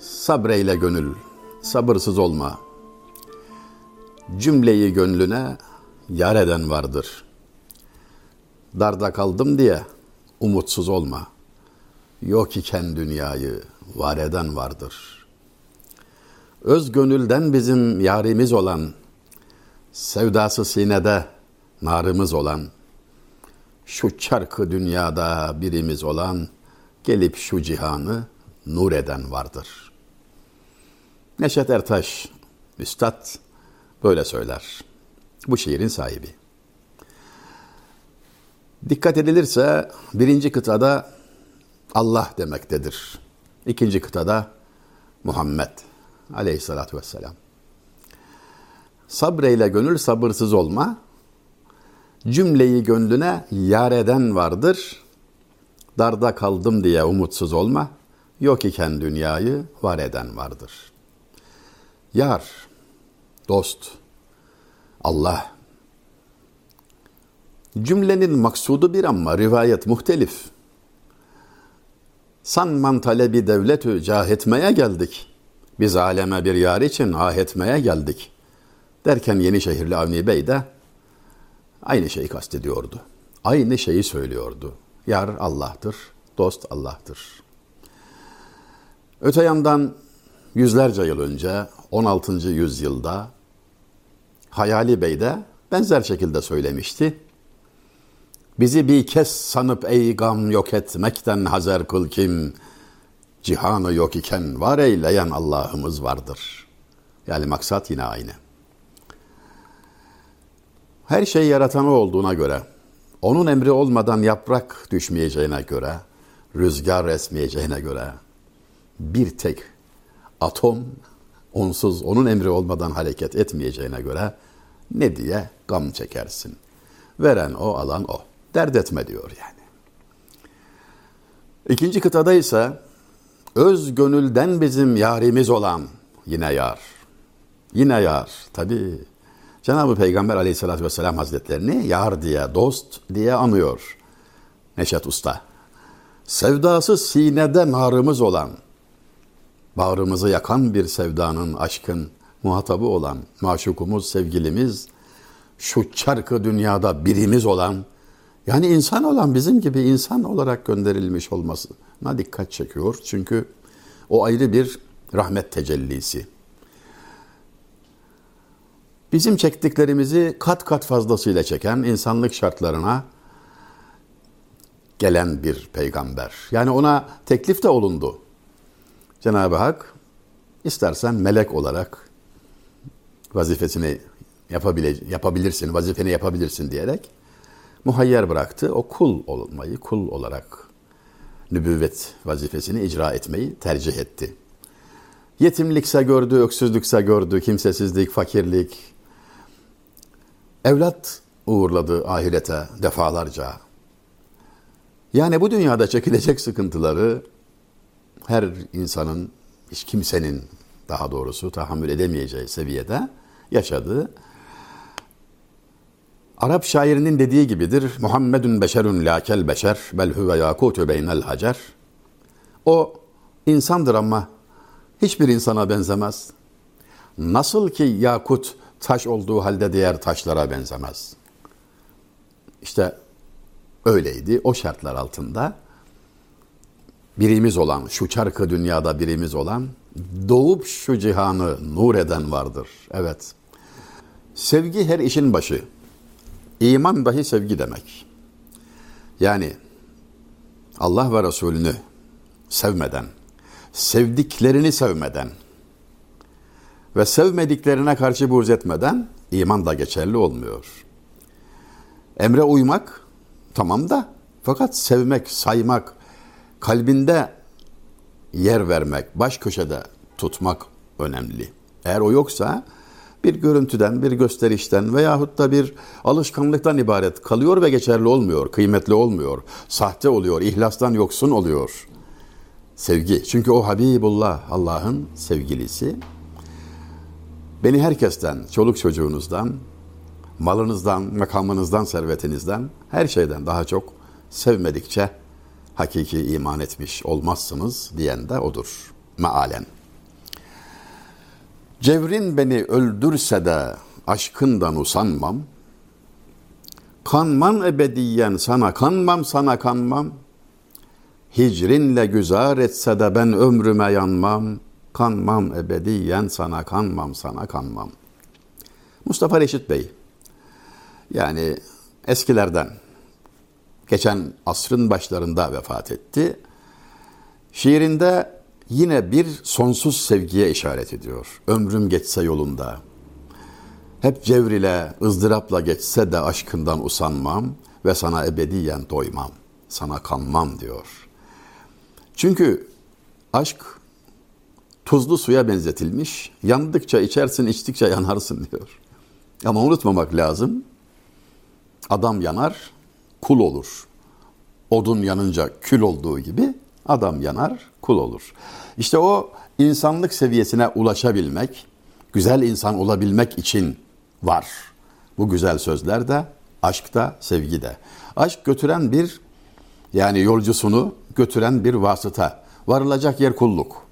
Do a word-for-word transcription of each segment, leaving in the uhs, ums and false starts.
Sabreyle gönül, sabırsız olma. Cümleyi gönlüne yar eden vardır. Darda kaldım diye umutsuz olma. Yok iken dünyayı var eden vardır. Öz gönülden bizim yarimiz olan, sevdası sinede narımız olan, şu çarkı dünyada birimiz olan, gelip şu cihanı nur eden vardır. Neşet Ertaş, üstad böyle söyler. Bu şiirin sahibi. Dikkat edilirse birinci kıtada Allah demektedir. İkinci kıtada Muhammed aleyhissalatü vesselam. Sabreyle gönül, sabırsız olma. Cümleyi gönlüne yar eden vardır. Darda kaldım diye umutsuz olma. Yok iken dünyayı var eden vardır. Yar, dost, Allah. Cümlenin maksudu bir ama rivayet muhtelif. Sanman talebi devletü cahetmeye geldik. Biz aleme bir yar için ah etmeye geldik. Derken Yenişehirli Avni Bey de aynı şeyi kastediyordu. Aynı şeyi söylüyordu. Yar Allah'tır, dost Allah'tır. Öte yandan yüzlerce yıl önce on altıncı yüzyılda Hayali Bey de benzer şekilde söylemişti. Bizi bir kez sanıp ey gam yok etmekten hazer kıl kim, cihanı yok iken var eyleyen Allah'ımız vardır. Yani maksat yine aynı. Her şeyi yaratanı olduğuna göre, onun emri olmadan yaprak düşmeyeceğine göre, rüzgar esmeyeceğine göre, bir tek atom onsuz, onun emri olmadan hareket etmeyeceğine göre ne diye gam çekersin? Veren o, alan o. Dert etme diyor yani. İkinci kıtada ise öz gönülden bizim yarimiz olan yine yar. Yine yar. Tabii Cenab-ı Peygamber aleyhissalatü vesselam hazretlerini yar diye, dost diye anıyor Neşet Usta. Sevdası sinede narımız olan, bağrımızı yakan bir sevdanın, aşkın muhatabı olan, maşukumuz, sevgilimiz, şu çarkı dünyada birimiz olan, yani insan olan, bizim gibi insan olarak gönderilmiş olmasına dikkat çekiyor. Çünkü o ayrı bir rahmet tecellisi. Bizim çektiklerimizi kat kat fazlasıyla çeken, insanlık şartlarına gelen bir peygamber. Yani ona teklif de olundu. Cenab-ı Hak, istersen melek olarak vazifesini yapabile- yapabilirsin, vazifeni yapabilirsin diyerek muhayyer bıraktı. O kul olmayı, kul olarak nübüvvet vazifesini icra etmeyi tercih etti. Yetimlikse gördü, öksüzlükse gördü, kimsesizlik, fakirlik. Evlat uğurladı ahirete defalarca. Yani bu dünyada çekilecek sıkıntıları her insanın, hiç kimsenin daha doğrusu tahammül edemeyeceği seviyede yaşadı. Arap şairinin dediği gibidir. Muhammedun beşerun la kel beşer bel huve yakutu beynel hacer. O insandır ama hiçbir insana benzemez. Nasıl ki yakut taş olduğu halde diğer taşlara benzemez. İşte öyleydi o şartlar altında. Birimiz olan, şu çarkı dünyada birimiz olan, doğup şu cihanı nur eden vardır. Evet. Sevgi her işin başı. İman dahi sevgi demek. Yani Allah ve Resulünü sevmeden, sevdiklerini sevmeden ve sevmediklerine karşı buğz etmeden iman da geçerli olmuyor. Emre uymak tamam da, fakat sevmek, saymak, kalbinde yer vermek, baş köşede tutmak önemli. Eğer o yoksa bir görüntüden, bir gösterişten veyahut da bir alışkanlıktan ibaret kalıyor ve geçerli olmuyor, kıymetli olmuyor, sahte oluyor, ihlastan yoksun oluyor. Sevgi. Çünkü o Habibullah, Allah'ın sevgilisi. Beni herkesten, çoluk çocuğunuzdan, malınızdan, makamınızdan, servetinizden, her şeyden daha çok sevmedikçe hakiki iman etmiş olmazsınız diyen de odur mealen. Cevrin beni öldürse de aşkından usanmam, kanman ebediyen sana kanmam, sana kanmam, hicrinle güzar etse de ben ömrüme yanmam, kanmam ebediyen sana kanmam, sana kanmam. Mustafa Reşit Bey, yani eskilerden, geçen asrın başlarında vefat etti. Şiirinde yine bir sonsuz sevgiye işaret ediyor. Ömrüm geçse yolunda, hep cevrile, ızdırapla geçse de aşkından usanmam ve sana ebediyen doymam, sana kanmam diyor. Çünkü aşk tuzlu suya benzetilmiş, yandıkça içersin, içtikçe yanarsın diyor. Ama unutmamak lazım, adam yanar, kul olur. Odun yanınca kül olduğu gibi adam yanar, kul olur. İşte o insanlık seviyesine ulaşabilmek, güzel insan olabilmek için var. Bu güzel sözler de, aşk da, sevgi de. Aşk götüren bir, yani yolcusunu götüren bir vasıta. Varılacak yer kulluk.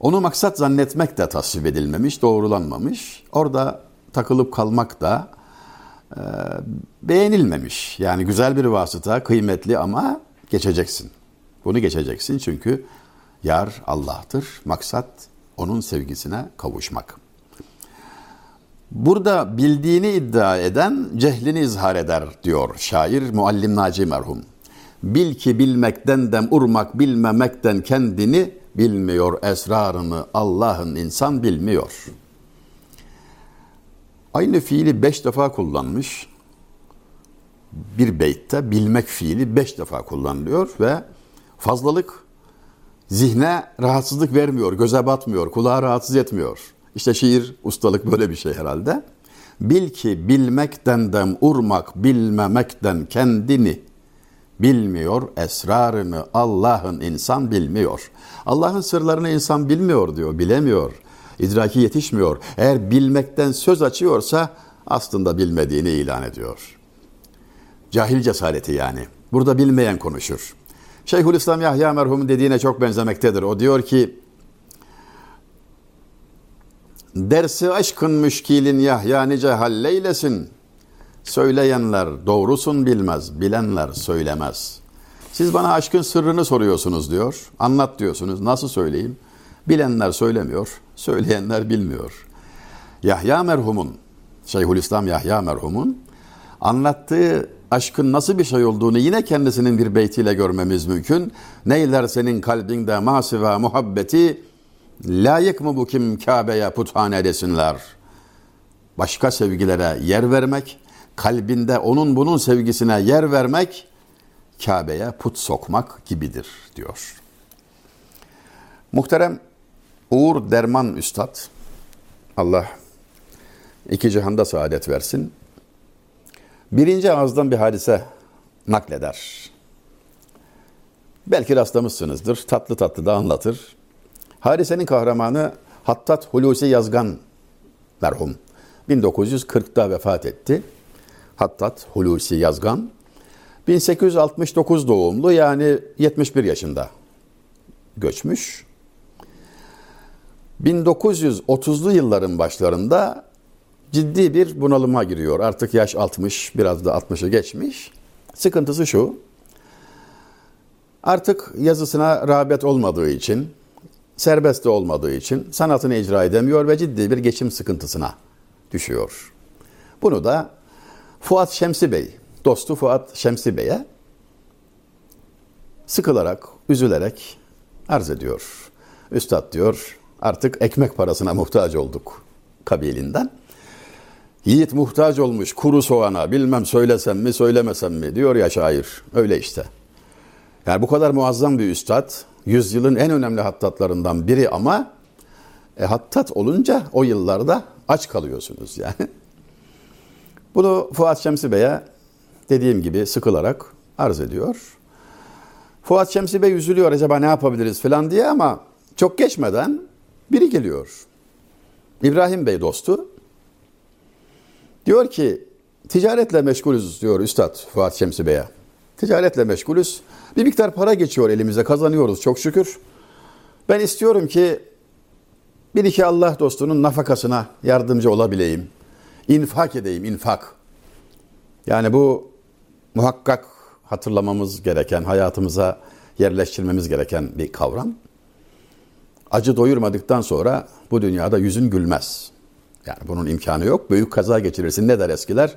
Onu maksat zannetmek de tasvip edilmemiş, doğrulanmamış. Orada takılıp kalmak da e, beğenilmemiş. Yani güzel bir vasıta, kıymetli ama geçeceksin. Bunu geçeceksin çünkü yar Allah'tır. Maksat onun sevgisine kavuşmak. Burada bildiğini iddia eden cehlini izhar eder diyor şair Muallim Naci merhum. Bil ki bilmekten dem urmak, bilmemekten kendini bilmiyor, esrarını Allah'ın insan bilmiyor. Aynı fiili beş defa kullanmış. Bir beytte bilmek fiili beş defa kullanılıyor ve fazlalık zihne rahatsızlık vermiyor, göze batmıyor, kulağa rahatsız etmiyor. İşte şiir, ustalık böyle bir şey herhalde. Bil ki bilmekten dem urmak, bilmemekten kendini bilmiyor, esrarını Allah'ın insan bilmiyor. Allah'ın sırlarını insan bilmiyor diyor, bilemiyor. İdraki yetişmiyor. Eğer bilmekten söz açıyorsa aslında bilmediğini ilan ediyor. Cahil cesareti yani. Burada bilmeyen konuşur. Şeyhülislam Yahya merhumun dediğine çok benzemektedir. O diyor ki, dersi aşkın müşkilin Yahya nice halleylesin. Söyleyenler doğrusun bilmez, bilenler söylemez. Siz bana aşkın sırrını soruyorsunuz diyor. Anlat diyorsunuz. Nasıl söyleyeyim? Bilenler söylemiyor, söyleyenler bilmiyor. Yahya merhumun, Şeyhülislam Yahya merhumun anlattığı aşkın nasıl bir şey olduğunu yine kendisinin bir beytiyle görmemiz mümkün. Neyler senin kalbinde masiva muhabbeti, layık mı bu kim Kabe'ye puthane desinler. Başka sevgilere yer vermek, kalbinde onun bunun sevgisine yer vermek, Kabe'ye put sokmak gibidir diyor. Muhterem Uğur Derman Üstad, Allah iki cihanda saadet versin, birinci ağızdan bir hadise nakleder. Belki rastlamışsınızdır, tatlı tatlı da anlatır. Hadisenin kahramanı Hattat Hulusi Yazgan merhum. bin dokuz yüz kırkta vefat etti. Hattat Hulusi Yazgan. bin sekiz yüz altmış dokuz doğumlu, yani yetmiş bir yaşında göçmüş. bin dokuz yüz otuzlu yılların başlarında ciddi bir bunalıma giriyor. Artık yaş altmış, biraz da altmışı geçmiş. Sıkıntısı şu, artık yazısına rağbet olmadığı için, serbest de olmadığı için sanatını icra edemiyor ve ciddi bir geçim sıkıntısına düşüyor. Bunu da Fuat Şemsi Bey, dostu Fuat Şemsi Bey'e sıkılarak, üzülerek arz ediyor. Üstad diyor, artık ekmek parasına muhtaç olduk kabilinden. Yiğit muhtaç olmuş kuru soğana, bilmem söylesem mi söylemesem mi diyor ya şair. Öyle işte. Yani bu kadar muazzam bir üstad, yüzyılın en önemli hattatlarından biri ama e, hattat olunca o yıllarda aç kalıyorsunuz yani. Bunu Fuat Şemsi Bey'e dediğim gibi sıkılarak arz ediyor. Fuat Şemsi Bey üzülüyor, acaba ne yapabiliriz falan diye, ama çok geçmeden biri geliyor. İbrahim Bey dostu. Diyor ki, ticaretle meşgulüz diyor Üstad Fuat Şemsi Bey'e. Ticaretle meşgulüz. Bir miktar para geçiyor elimize, kazanıyoruz çok şükür. Ben istiyorum ki bir iki Allah dostunun nafakasına yardımcı olabileyim. İnfak edeyim, infak. Yani bu muhakkak hatırlamamız gereken, hayatımıza yerleştirmemiz gereken bir kavram. Acı doyurmadıktan sonra bu dünyada yüzün gülmez. Yani bunun imkanı yok. Büyük kaza geçirirsin. Ne der eskiler?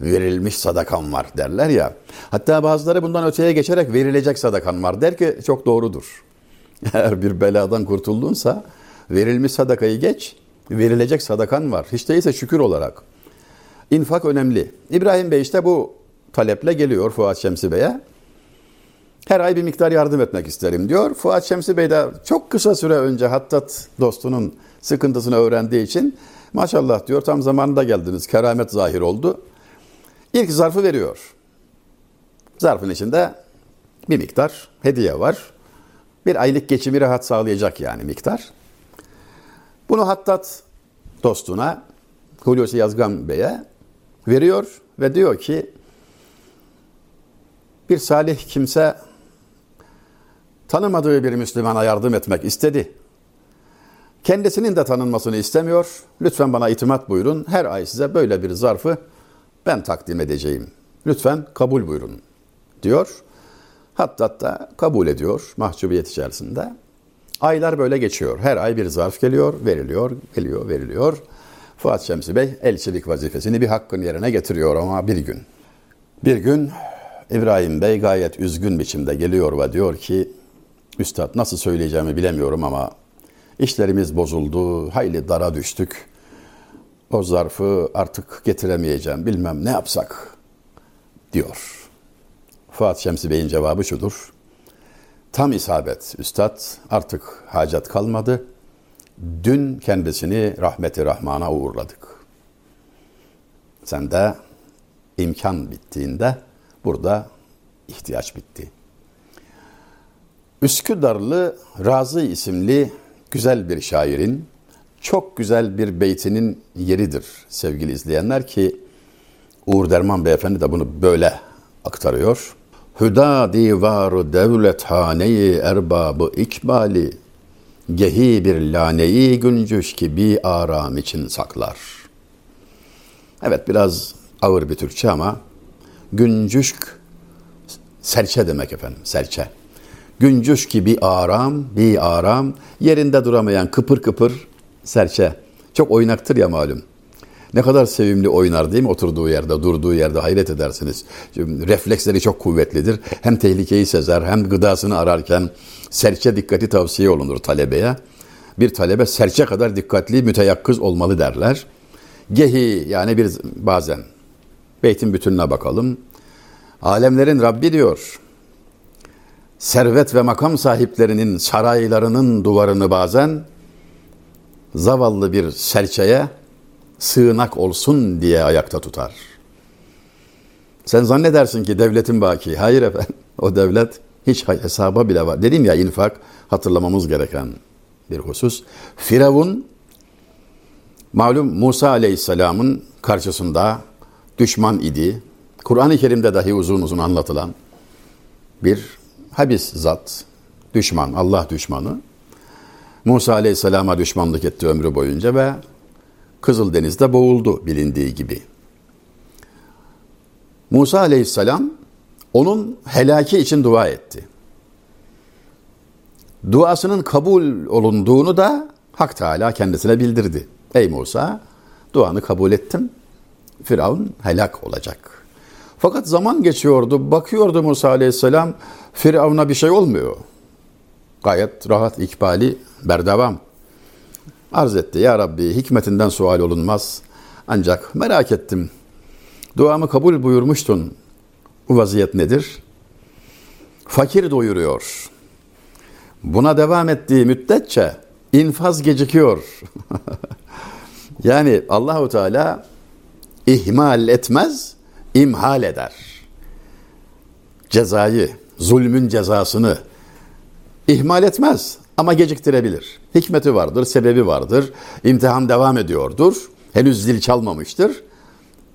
Verilmiş sadakan var derler ya. Hatta bazıları bundan öteye geçerek verilecek sadakan var der ki çok doğrudur. Eğer bir beladan kurtuldunsa verilmiş sadakayı geç, verilecek sadakan var. Hiç değilse şükür olarak. İnfak önemli. İbrahim Bey işte bu taleple geliyor Fuat Şemsi Bey'e. Her ay bir miktar yardım etmek isterim diyor. Fuat Şemsi Bey de çok kısa süre önce Hattat dostunun sıkıntısını öğrendiği için maşallah diyor, tam zamanında geldiniz, keramet zahir oldu. İlk zarfı veriyor. Zarfın içinde bir miktar hediye var. Bir aylık geçimi rahat sağlayacak yani miktar. Bunu Hattat dostuna, Hulusi Yazgan Bey'e veriyor ve diyor ki, bir salih kimse tanımadığı bir Müslümana yardım etmek istedi. Kendisinin de tanınmasını istemiyor. Lütfen bana itimat buyurun. Her ay size böyle bir zarfı ben takdim edeceğim. Lütfen kabul buyurun diyor. Hattat da kabul ediyor mahcubiyet içerisinde. Aylar böyle geçiyor. Her ay bir zarf geliyor, veriliyor, geliyor, veriliyor. Fuat Şemsi Bey elçilik vazifesini bir hakkın yerine getiriyor ama bir gün. Bir gün İbrahim Bey gayet üzgün biçimde geliyor ve diyor ki, Üstad nasıl söyleyeceğimi bilemiyorum ama işlerimiz bozuldu, hayli dara düştük. O zarfı artık getiremeyeceğim, bilmem ne yapsak diyor. Fuat Şemsi Bey'in cevabı şudur. Tam isabet Üstad, artık hacat kalmadı. Dün kendisini rahmeti rahmana uğurladık. Sen de imkan bittiğinde burada ihtiyaç bitti. Üsküdarlı Razı isimli güzel bir şairin çok güzel bir beytinin yeridir sevgili izleyenler ki Uğur Derman Beyefendi de bunu böyle aktarıyor. Hüda divaru devlet haneyi erbabı ikbali gehi bir laneyi güncüş gibi aram için saklar. Evet biraz ağır bir Türkçe ama güncüşk serçe demek efendim, serçe. Güncüş gibi aram, bir aram, yerinde duramayan kıpır kıpır serçe. Çok oynaktır ya malum. Ne kadar sevimli oynar değil mi? Oturduğu yerde, durduğu yerde hayret edersiniz. Şimdi refleksleri çok kuvvetlidir. Hem tehlikeyi sezer hem gıdasını ararken serçe dikkati tavsiye olunur talebeye. Bir talebe serçe kadar dikkatli, müteyakkız olmalı derler. Gehi yani bir bazen. Beytin bütününe bakalım. Alemlerin Rabbi diyor. Servet ve makam sahiplerinin saraylarının duvarını bazen zavallı bir serçeye sığınak olsun diye ayakta tutar. Sen zannedersin ki devletin baki. Hayır efendim. O devlet hiç hesaba bile var. Dedim ya infak hatırlamamız gereken bir husus. Firavun malum Musa Aleyhisselam'ın karşısında düşman idi. Kur'an-ı Kerim'de dahi uzun uzun anlatılan bir habis zat, düşman, Allah düşmanı. Musa Aleyhisselam'a düşmanlık etti ömrü boyunca ve Kızıldeniz'de boğuldu bilindiği gibi. Musa Aleyhisselam onun helaki için dua etti. Duasının kabul olunduğunu da Hak Teala kendisine bildirdi. Ey Musa, duanı kabul ettim. Firavun helak olacak. Fakat zaman geçiyordu, bakıyordu Musa Aleyhisselam, Firavun'a bir şey olmuyor. Gayet rahat, ikbali, berdevam. Arz etti, ya Rabbi hikmetinden sual olunmaz. Ancak merak ettim, duamı kabul buyurmuştun. Bu vaziyet nedir? Fakir doyuruyor. Buna devam ettiği müddetçe infaz gecikiyor. Yani Allahu Teala ihmal etmez, imhal eder. Cezayı, zulmün cezasını ihmal etmez ama geciktirebilir. Hikmeti vardır, sebebi vardır. İmtihan devam ediyordur. Henüz zil çalmamıştır.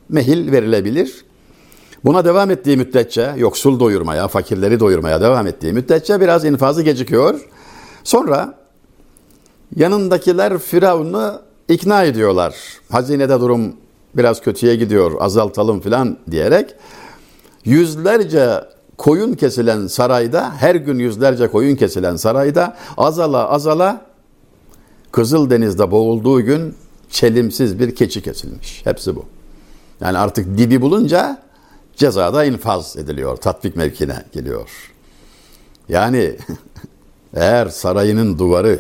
mehil verilebilir. Buna devam ettiği müddetçe, yoksul doyurmaya, fakirleri doyurmaya devam ettiği müddetçe biraz infazı gecikiyor. Sonra yanındakiler Firavun'u ikna ediyorlar. Hazinede durum biraz kötüye gidiyor, azaltalım falan diyerek. Yüzlerce koyun kesilen sarayda, her gün yüzlerce koyun kesilen sarayda azala azala Kızıldeniz'de boğulduğu gün çelimsiz bir keçi kesilmiş. Hepsi bu. Yani artık dibi bulunca cezada infaz ediliyor, tatbik mevkine geliyor. Yani eğer sarayının duvarı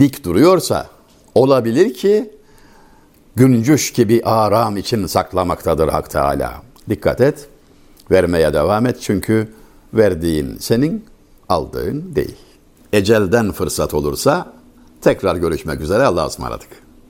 dik duruyorsa olabilir ki güncüş gibi aram için saklamaktadır Hak Teala. Dikkat et, vermeye devam et çünkü verdiğin senin, aldığın değil. Ecelden fırsat olursa tekrar görüşmek üzere, Allah'a ısmarladık.